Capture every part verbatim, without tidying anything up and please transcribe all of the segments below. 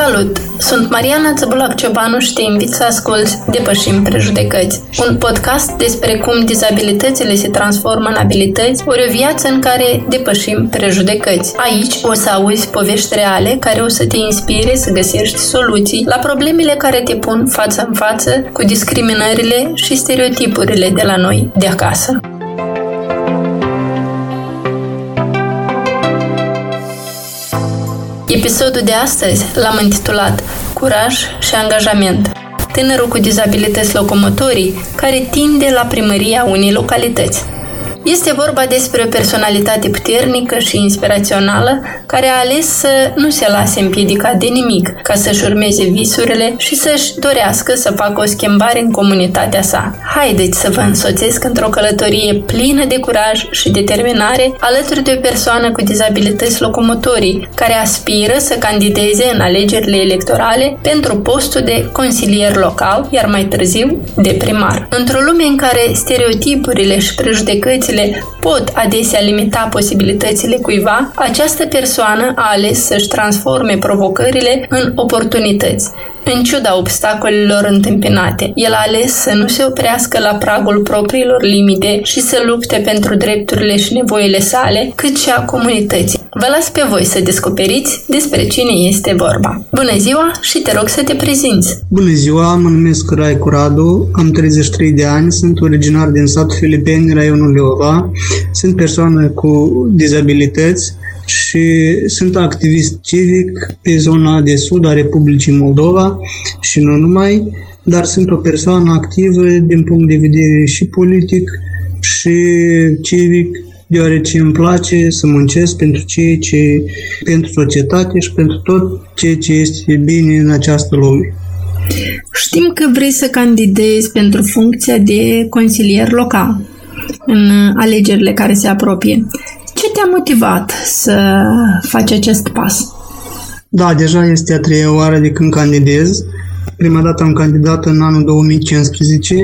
Salut! Sunt Mariana Țăbulac-Cebanu și te invit să asculți Depășim Prejudecăți, un podcast despre cum dizabilitățile se transformă în abilități, ori o viață în care depășim prejudecăți. Aici o să auzi povești reale care o să te inspire să găsești soluții la problemele care te pun față în față cu discriminările și stereotipurile de la noi de acasă. Episodul de astăzi l-am intitulat Curaj și angajament. Tânărul cu dizabilități locomotorii care tinde la primăria unei localități. Este vorba despre o personalitate puternică și inspirațională care a ales să nu se lase împiedicat de nimic ca să-și urmeze visurile și să-și dorească să facă o schimbare în comunitatea sa. Haideți să vă însoțesc într-o călătorie plină de curaj și determinare alături de o persoană cu dizabilități locomotorii care aspiră să candideze în alegerile electorale pentru postul de consilier local, iar mai târziu de primar. Într-o lume în care stereotipurile și prejudecățile pot adesea limita posibilitățile cuiva, această persoană a ales să-și transforme provocările în oportunități, în ciuda obstacolelor întâmpinate. El a ales să nu se oprească la pragul propriilor limite și să lupte pentru drepturile și nevoile sale, cât și a comunității. Vă las pe voi să descoperiți despre cine este vorba. Bună ziua și te rog să te prezinți! Bună ziua, mă numesc Raicu Radu, am treizeci și trei de ani, sunt originar din satul Filipeni, raionul Leova, sunt persoană cu dizabilități și sunt activist civic pe zona de sud a Republicii Moldova și nu numai, dar sunt o persoană activă din punct de vedere și politic și civic, deoarece îmi place să muncesc pentru ceea ce, pentru societate și pentru tot ceea ce este bine în această lume. Știm că vrei să candidezi pentru funcția de consilier local în alegerile care se apropie. Ce te-a motivat să faci acest pas? Da, deja este a treia oară de când candidez. Prima dată am candidat în anul două mii cincisprezece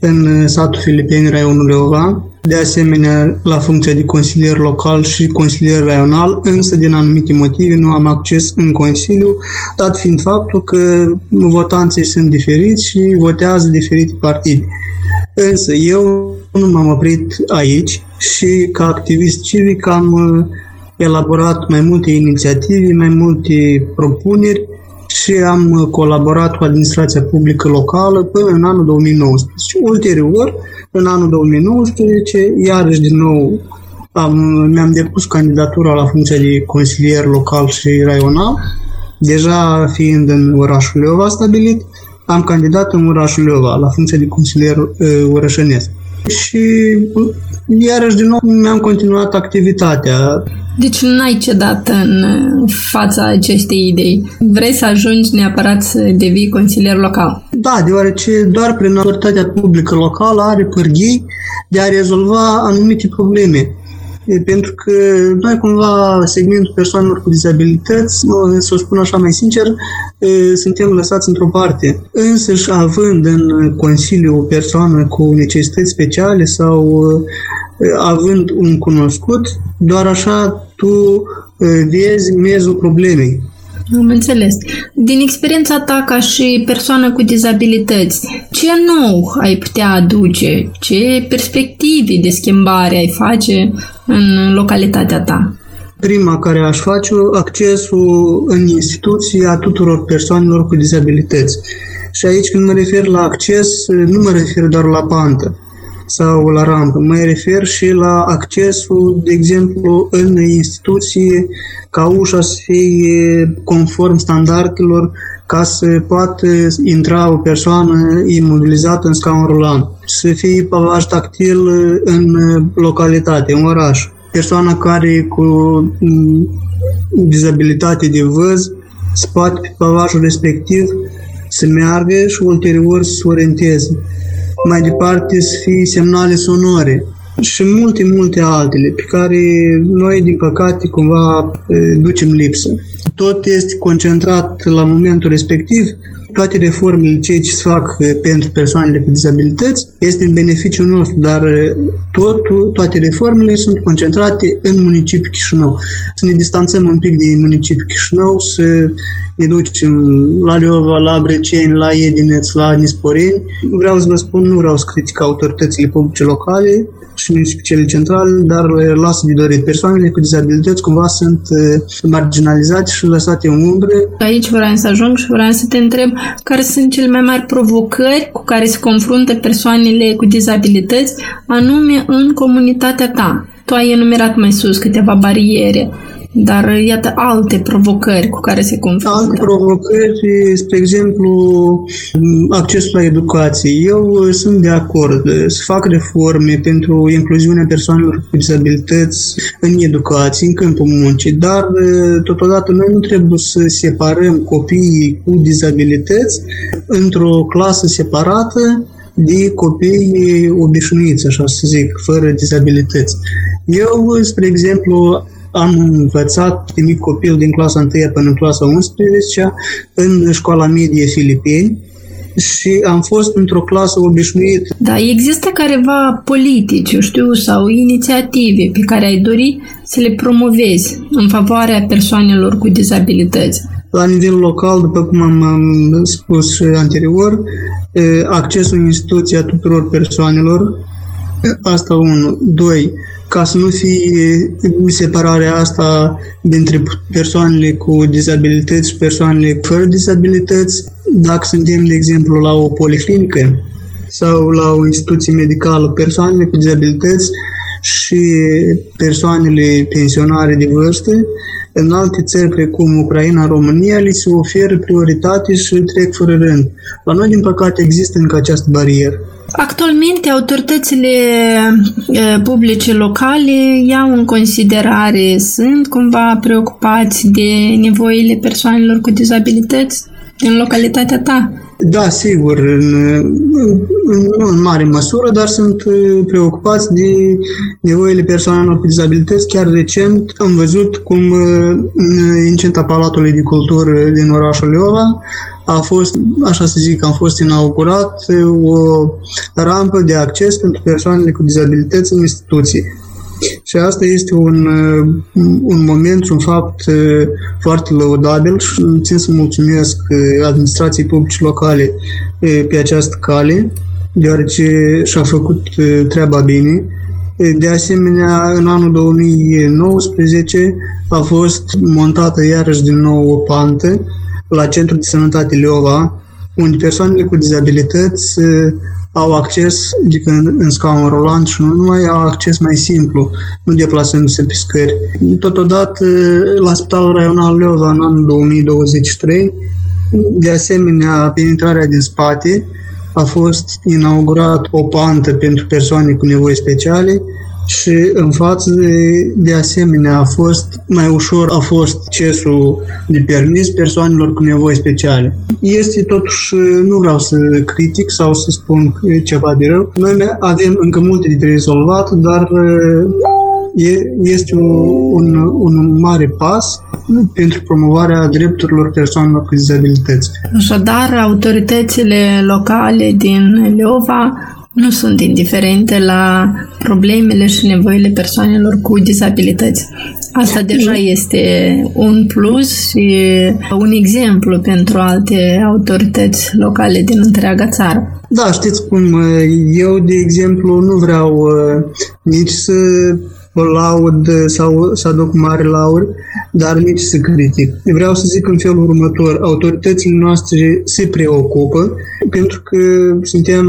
în satul Filipeni, raionul Leova, de asemenea la funcția de consilier local și consilier raional, însă din anumite motive nu am acces în Consiliu, dat fiind faptul că votanții sunt diferiți și votează diferite partide. Însă eu nu m-am oprit aici și ca activist civic am elaborat mai multe inițiative, mai multe propuneri și am colaborat cu administrația publică locală până în anul două mii nouăsprezece. Ulterior, în anul două mii nouăsprezece, iarăși din nou am, mi-am depus candidatura la funcția de consilier local și raional, deja fiind în orașul Leova stabilit. Am candidat în orașul Leova la funcția de consilier uh, orășănesc. Și iarăși din nou mi-am continuat activitatea. Deci n-ai cedat în fața acestei idei. Vrei să ajungi neapărat să devii consilier local? Da, deoarece doar prin autoritatea publică locală are pârghii de a rezolva anumite probleme. Pentru că noi cumva, segmentul persoanelor cu dizabilități, să o spun așa mai sincer, suntem lăsați într-o parte. Însă și având în Consiliu o persoană cu necesități speciale sau având un cunoscut, doar așa tu vezi miezul problemei. Am înțeles. Din experiența ta ca și persoană cu dizabilități, ce nou ai putea aduce? Ce perspective de schimbare ai face în localitatea ta? Prima care aș face, accesul în instituții a tuturor persoanelor cu dizabilități. Și aici când mă refer la acces, nu mă refer doar la pantă sau la rampă. Mă refer și la accesul, de exemplu, în instituție, ca ușa să fie conform standardelor, ca să poată intra o persoană imobilizată în scaun rulant, să fie pavaj tactil în localitate, în oraș. Persoana care cu dizabilitate de văz să poată pe pavajul respectiv să meargă și ulterior să orienteze. Mai departe să fie semnale sonore și multe, multe altele pe care noi, din păcate, cumva ducem lipsă. Tot este concentrat la momentul respectiv toate reformele, ceea ce se fac pentru persoanele cu dizabilități, este în beneficiul nostru, dar totul, toate reformele sunt concentrate în municipiul Chișinău. Să ne distanțăm un pic din municipiul Chișinău, să ne ducem la Leova, la Breceni, la Edineț, la Nisporeni. Vreau să vă spun, nu vreau să critic autoritățile publice locale și municipiile centrale, dar lasă de dorit. Persoanele cu dizabilități cumva sunt marginalizate și lăsate în umbră. Aici vreau să ajung și vreau să te întreb care sunt cele mai mari provocări cu care se confruntă persoanele cu dizabilități, anume în comunitatea ta. Tu ai enumerat mai sus câteva bariere, dar iată alte provocări cu care se confruntă. Alte provocări, spre exemplu, accesul la educație. Eu sunt de acord să fac reforme pentru incluziunea persoanelor cu dizabilități în educație, în câmpul muncii, dar totodată noi nu trebuie să separăm copiii cu dizabilități într-o clasă separată de copii obișnuiți, așa să zic, fără dizabilități. Eu, spre exemplu, am învățat pe mic copil din clasa întâi până în clasa a unsprezecea în școala medie Filipeni și am fost într-o clasă obișnuită. Da, există careva politici, eu știu, sau inițiative pe care ai dori să le promovezi în favoarea persoanelor cu dizabilități? La nivel local, după cum am, am spus și anterior, accesul în instituția tuturor persoanelor, asta unu. Doi, ca să nu fie separarea asta dintre persoanele cu dizabilități și persoanele fără dizabilități, dacă suntem, de exemplu, la o policlinică sau la o instituție medicală, persoanele cu dizabilități și persoanele pensionare de vârstă, în alte țări precum Ucraina, România, li se oferă prioritate și trec fără rând. La noi, din păcate, există încă această barieră. Actualmente, autoritățile publice locale iau în considerare, sunt cumva preocupați de nevoile persoanelor cu dizabilități în localitatea ta? Da, sigur, în, în, în mare măsură, dar sunt preocupați de nevoile persoanelor cu dizabilități. Chiar recent am văzut cum în incinta Palatului de Cultură din orașul Leova a fost, așa să zic, am fost inaugurat o rampă de acces pentru persoanele cu dizabilități în instituție. Și asta este un, un moment și un fapt foarte lăudabil și țin să mulțumesc administrației publice locale pe această cale, deoarece și-a făcut treaba bine. De asemenea, în anul două mii nouăsprezece a fost montată iarăși din nou o pantă la Centrul de Sănătate Leova, unde persoanele cu dizabilități au acces, adică în scaun rolant și nu numai, au acces mai simplu, nu deplasându-se pe scări. Totodată, la Spitalul Raional Leova, în anul două mii douăzeci și trei, de asemenea, pe intrarea din spate, a fost inaugurat o pantă pentru persoane cu nevoi speciale și în față, de, de asemenea, a fost mai ușor a fost accesul de permis persoanelor cu nevoi speciale. Este totuși, nu vreau să critic sau să spun ceva de rău, noi avem încă multe de rezolvat, dar este un, un mare pas pentru promovarea drepturilor persoanelor cu dizabilități. Așadar, autoritățile locale din Leova nu sunt indiferente la problemele și nevoile persoanelor cu dizabilități. Asta deja este un plus și un exemplu pentru alte autorități locale din întreaga țară. Da, știți cum, eu, de exemplu, nu vreau nici să laud sau să aduc mari lauri, dar nici să critic. Vreau să zic în felul următor, autoritățile noastre se preocupă pentru că suntem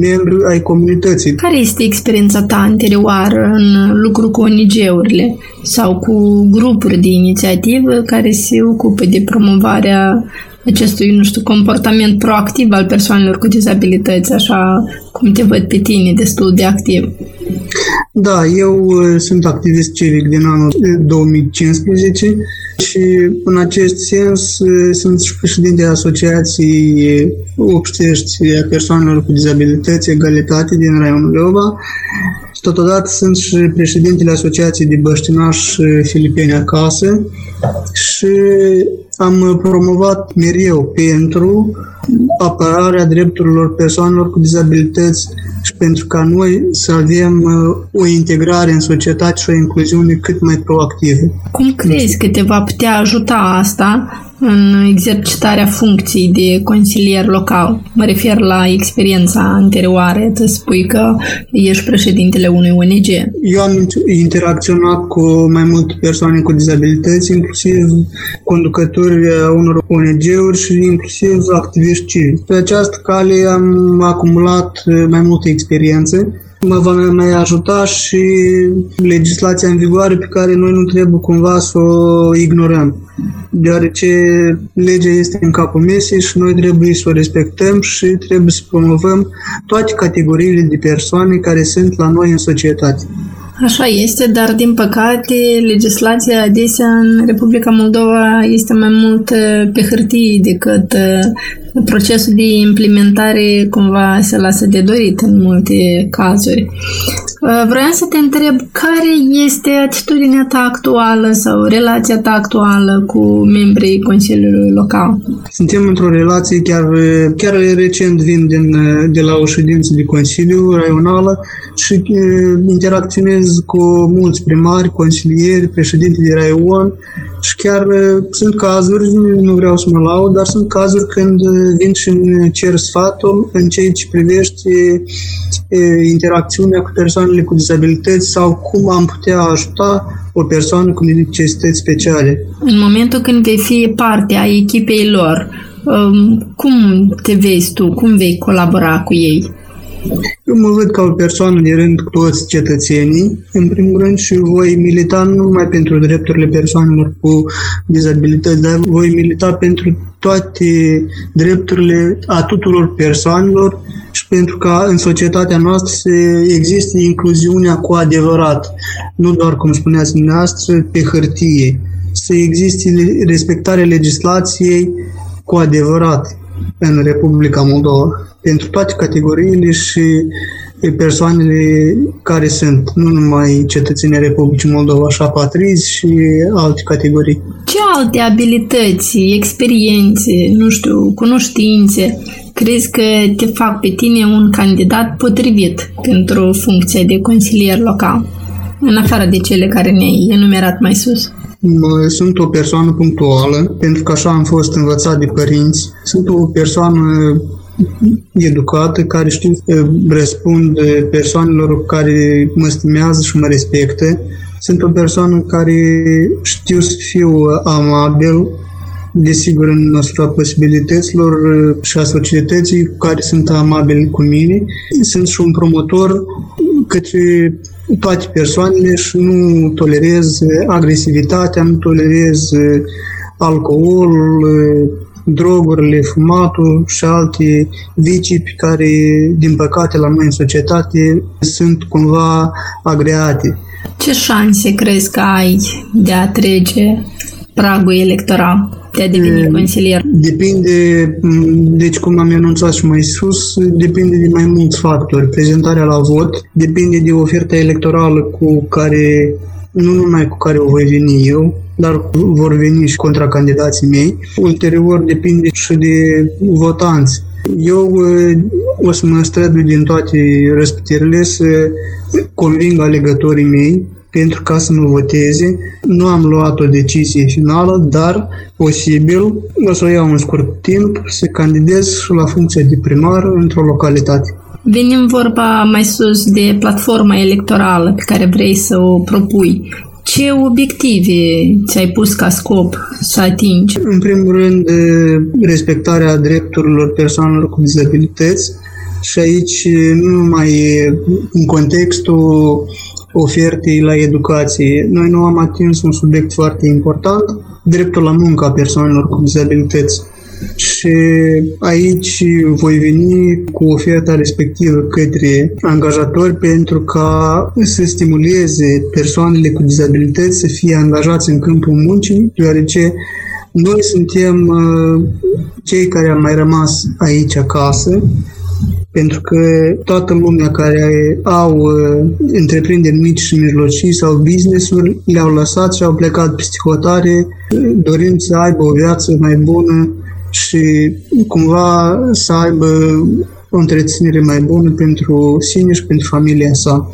membri ai comunității. Care este experiența ta anterioară în lucru cu O N G-urile sau cu grupuri de inițiativă care se ocupă de promovarea acestui, nu știu, comportament proactiv al persoanelor cu dizabilități, așa cum te văd pe tine, destul de activ? Da, eu sunt activist civic din anul două mii cincisprezece și în acest sens sunt și președinte Asociației Obștești a Persoanelor cu Dizabilități Egalitate din Raionul Leova Totodată sunt și președintele Asociației de Băștinași Filipeni acasă și am promovat mereu pentru apărarea drepturilor persoanelor cu dizabilități și pentru ca noi să avem o integrare în societate și o incluziune cât mai proactivă. Cum crezi că te va putea ajuta asta în exercitarea funcției de consilier local? Mă refer la experiența anterioară, te spui că ești președintele unui O N G. Eu am interacționat cu mai multe persoane cu dizabilități, inclusiv conducători unor O N G-uri și inclusiv activiști. Pe această cale am acumulat mai multă experiență. Mă va mai ajuta și legislația în vigoare pe care noi nu trebuie cumva să o ignorăm, deoarece legea este în capul mesei și noi trebuie să o respectăm și trebuie să promovăm toate categoriile de persoane care sunt la noi în societate. Așa este, dar din păcate legislația adesea în Republica Moldova este mai mult pe hârtie decât procesul de implementare cumva se lasă de dorit în multe cazuri. Vreau să te întreb care este atitudinea ta actuală sau relația ta actuală cu membrii Consiliului Local? Suntem într-o relație chiar, chiar recent vin din, de la o ședință de Consiliu Raională și interacționez cu mulți primari, consilieri, președinte de Raion și chiar sunt cazuri, nu vreau să mă laud, dar sunt cazuri când vin și îmi cer sfatul în ceea ce privește interacțiunea cu persoanele cu dizabilități sau cum am putea ajuta o persoană cu necesități speciale. În momentul când vei fi parte a echipei lor, cum te vezi tu? Cum vei colabora cu ei? Eu mă văd ca o persoană de rând cu toți cetățenii, în primul rând, și voi milita nu numai pentru drepturile persoanelor cu dizabilități, dar voi milita pentru toate drepturile a tuturor persoanelor și pentru ca în societatea noastră să existe incluziunea cu adevărat, nu doar, cum spuneați dumneavoastră, pe hârtie, să existe respectarea legislației cu adevărat în Republica Moldova, pentru toate categoriile și persoanele care sunt, nu numai cetățenii Republicii Moldova, și apatrizi și alte categorii. Ce alte abilități, experiențe, nu știu, cunoștințe crezi că te fac pe tine un candidat potrivit pentru funcția de consilier local, în afară de cele care ne-ai enumerat mai sus? Sunt o persoană punctuală, pentru că așa am fost învățat de părinți. Sunt o persoană educată, care știu răspund persoanelor care mă stimează și mă respectă. Sunt o persoană care știu să fiu amabil, desigur în măsura posibilităților și a societății care sunt amabili cu mine. Sunt și un promotor către toate persoanele și nu tolerez agresivitatea, nu tolerez alcoolul, drogurile, fumatul și alte vicii pe care, din păcate, la noi în societate sunt cumva agreate. Ce șanse crezi că ai de a trece pragul electoral? De a deveni consilier? Depinde, deci cum am enunțat și mai sus, depinde de mai mulți factori. Prezentarea la vot, depinde de oferta electorală cu care, nu numai cu care o voi veni eu, dar vor veni și contracandidații mei. Ulterior depinde și de votanți. Eu o să mă strădui din toate răsputirile să conving alegătorii mei pentru ca să mă voteze. Nu am luat o decizie finală, dar posibil o să o iau în scurt timp să candidez la funcția de primar într-o localitate. Venim vorba mai sus de platforma electorală pe care vrei să o propui. Ce obiective ți-ai pus ca scop să atingi? În primul rând, respectarea drepturilor persoanelor cu dizabilități și aici nu numai în contextul ofertei la educație. Noi nu am atins un subiect foarte important, dreptul la muncă a persoanelor cu dizabilități. Și aici voi veni cu oferta respectivă către angajatori pentru ca să stimuleze persoanele cu dizabilități să fie angajați în câmpul muncii, deoarece noi suntem cei care am mai rămas aici acasă, pentru că toată lumea care au întreprinderi mici și mijlocii sau business-uri le-au lăsat și au plecat peste hotare dorind să aibă o viață mai bună și cumva să aibă o întreținere mai bună pentru sine și pentru familia sa.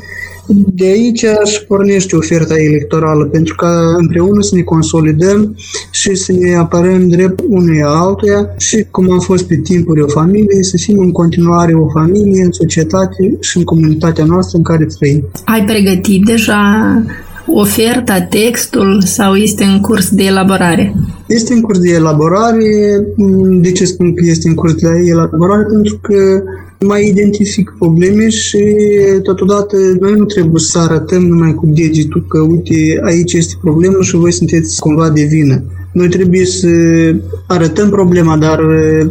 De aici își pornește oferta electorală, pentru că împreună să ne consolidăm și să ne apărăm drept unuia altuia și, cum am fost pe timpuri o familie, să fim în continuare o familie în societate și în comunitatea noastră în care trăim. Ai pregătit deja oferta, textul sau este în curs de elaborare? Este în curs de elaborare. De ce spun că este în curs de elaborare? Pentru că mai identific probleme și totodată noi nu trebuie să arătăm numai cu degetul că uite, aici este problemă și voi sunteți cumva de vină. Noi trebuie să arătăm problema, dar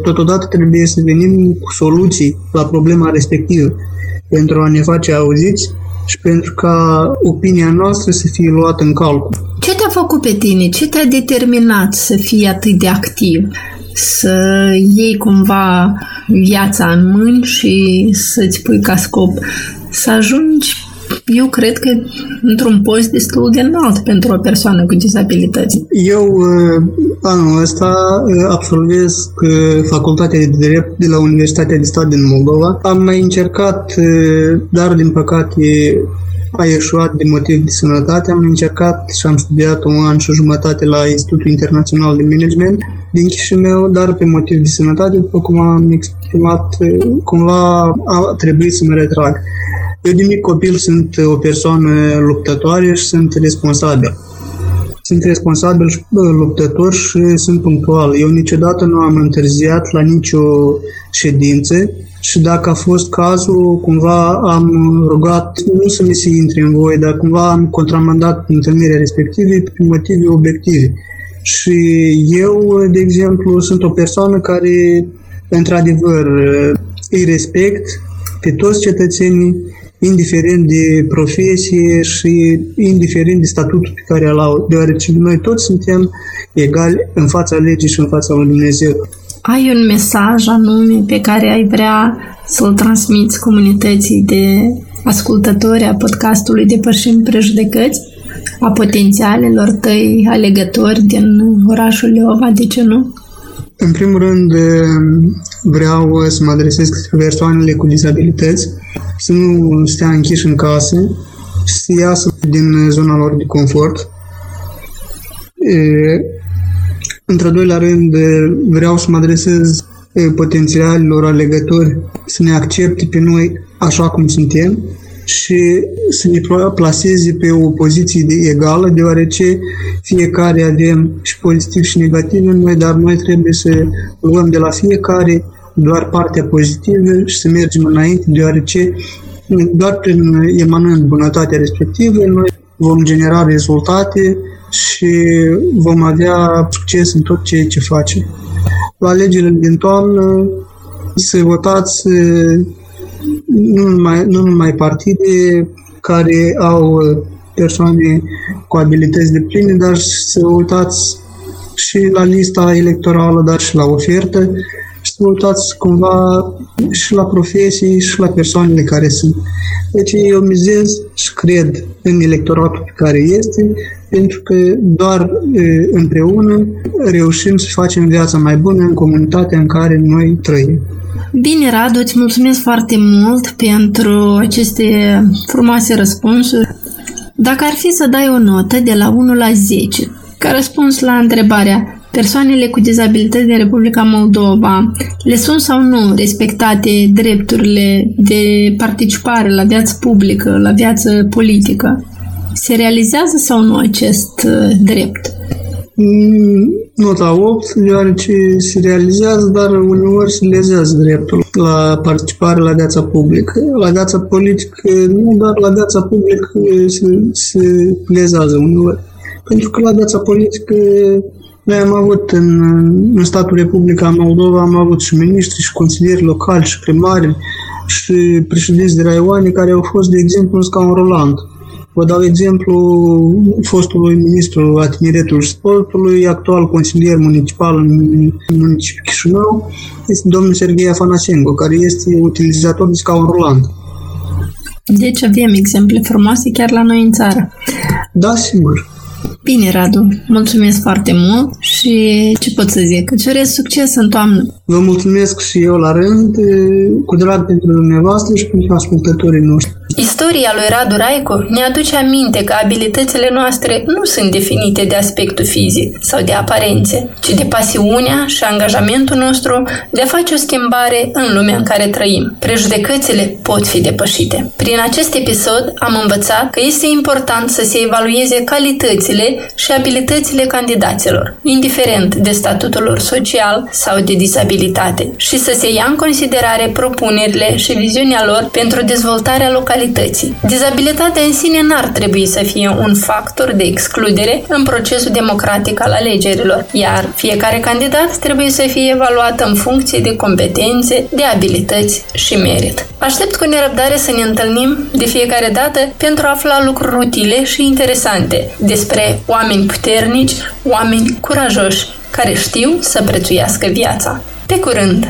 totodată trebuie să venim cu soluții la problema respectivă pentru a ne face auziți și pentru ca opinia noastră să fie luată în calcul. Ce te-a făcut pe tine? Ce te-a determinat să fii atât de activ? Să iei cumva viața în mâini și să-ți pui ca scop să ajungi, eu cred că, într-un post destul de înalt pentru o persoană cu dizabilități. Eu anul ăsta absolvez facultatea de drept de la Universitatea de Stat din Moldova. Am mai încercat, dar din păcate a ieșuat de motiv de sănătate. Am încercat și am studiat un an și jumătate la Institutul Internațional de Management din Chișinău, dar pe motiv de sănătate, după cum am exprimat, cumva a trebuit să mă retrag. Eu de mic copil sunt o persoană luptătoare și sunt responsabil. Sunt responsabil și luptător și sunt punctual. Eu niciodată nu am întârziat la nicio ședință și dacă a fost cazul, cumva am rugat, nu să mi se intre în voie, dar cumva am contramandat întâlnirea respectivă pe motive obiective. Și eu, de exemplu, sunt o persoană care, într-adevăr, îi respect pe toți cetățenii, indiferent de profesie și indiferent de statutul pe care îl au, deoarece noi toți suntem egali în fața legii și în fața lui Dumnezeu. Ai un mesaj anume pe care ai vrea să-l transmiți comunității de ascultători a podcastului Depășim Prejudecăți, a potențialelor tăi alegători din orașul Leova, de ce nu? În primul rând, vreau să mă adresez persoanele cu dizabilități, să nu stea închiși în casă, să iasă din zona lor de confort. Într-al doilea rând, vreau să mă adresez potențialilor alegători să ne accepte pe noi așa cum suntem și să ne plaseze pe o poziție de egală, deoarece fiecare avem și pozitiv și negativ în noi, dar noi trebuie să luăm de la fiecare doar partea pozitivă și să mergem înainte, deoarece doar prin emanând bunătatea respectivă, noi vom genera rezultate și vom avea succes în tot ceea ce facem. La alegerile din toamnă să votați nu numai, nu numai partide care au persoane cu abilități de pline, dar să uitați și la lista electorală, dar și la ofertă și să uitați cumva și la profesii și la persoanele care sunt. Deci eu mizez și cred în electoratul pe care este, pentru că doar împreună reușim să facem viața mai bună în comunitatea în care noi trăim. Bine, Radu, îți mulțumesc foarte mult pentru aceste frumoase răspunsuri. Dacă ar fi să dai o notă de la unu la zece, ca răspuns la întrebarea persoanele cu dizabilități din Republica Moldova, le sunt sau nu respectate drepturile de participare la viață publică, la viață politică? Se realizează sau nu acest drept? Nota opt, deoarece se realizează, dar uneori se lezează dreptul la participare la viața publică. La viața politică nu, dar la viața publică se, se lezează uneori. Pentru că la viața politică noi am avut în, în statul Republica Moldova, am avut și miniștri, și consilieri locali, și primari, și președinți de raioane care au fost, de exemplu, în scaun rolant. Vă dau exemplu fostului ministru a tineretului și sportului, actual consilier municipal în municipiul Chișinău, este domnul Serghei Afanasenco, care este utilizator de scaun rulant. Deci avem exemple frumoase chiar la noi în țară. Da, sigur. Bine, Radu, mulțumesc foarte mult și ce pot să zic? Îți urez succes în toamnă! Vă mulțumesc și eu la rând, cu drag pentru dumneavoastră și pentru ascultătorii noștri. Istoria lui Radu Raicu ne aduce aminte că abilitățile noastre nu sunt definite de aspectul fizic sau de aparențe, ci de pasiunea și angajamentul nostru de a face o schimbare în lumea în care trăim. Prejudecățile pot fi depășite. Prin acest episod am învățat că este important să se evalueze calitățile și abilitățile candidaților, indiferent de statutul lor social sau de disabilitate, și să se ia în considerare propunerile și viziunea lor pentru dezvoltarea localității. Dizabilitatea în sine n-ar trebui să fie un factor de excludere în procesul democratic al alegerilor, iar fiecare candidat trebuie să fie evaluat în funcție de competențe, de abilități și merit. Aștept cu nerăbdare să ne întâlnim de fiecare dată pentru a afla lucruri utile și interesante despre oameni puternici, oameni curajoși, care știu să prețuiască viața. Pe curând!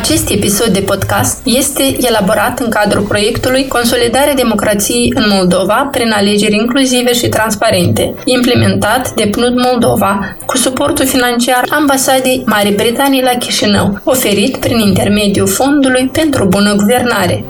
Acest episod de podcast este elaborat în cadrul proiectului Consolidarea democrației în Moldova prin alegeri inclusive și transparente, implementat de P N U D Moldova cu suportul financiar Ambasadei Marii Britanii la Chișinău, oferit prin intermediul Fondului pentru Bună Guvernare.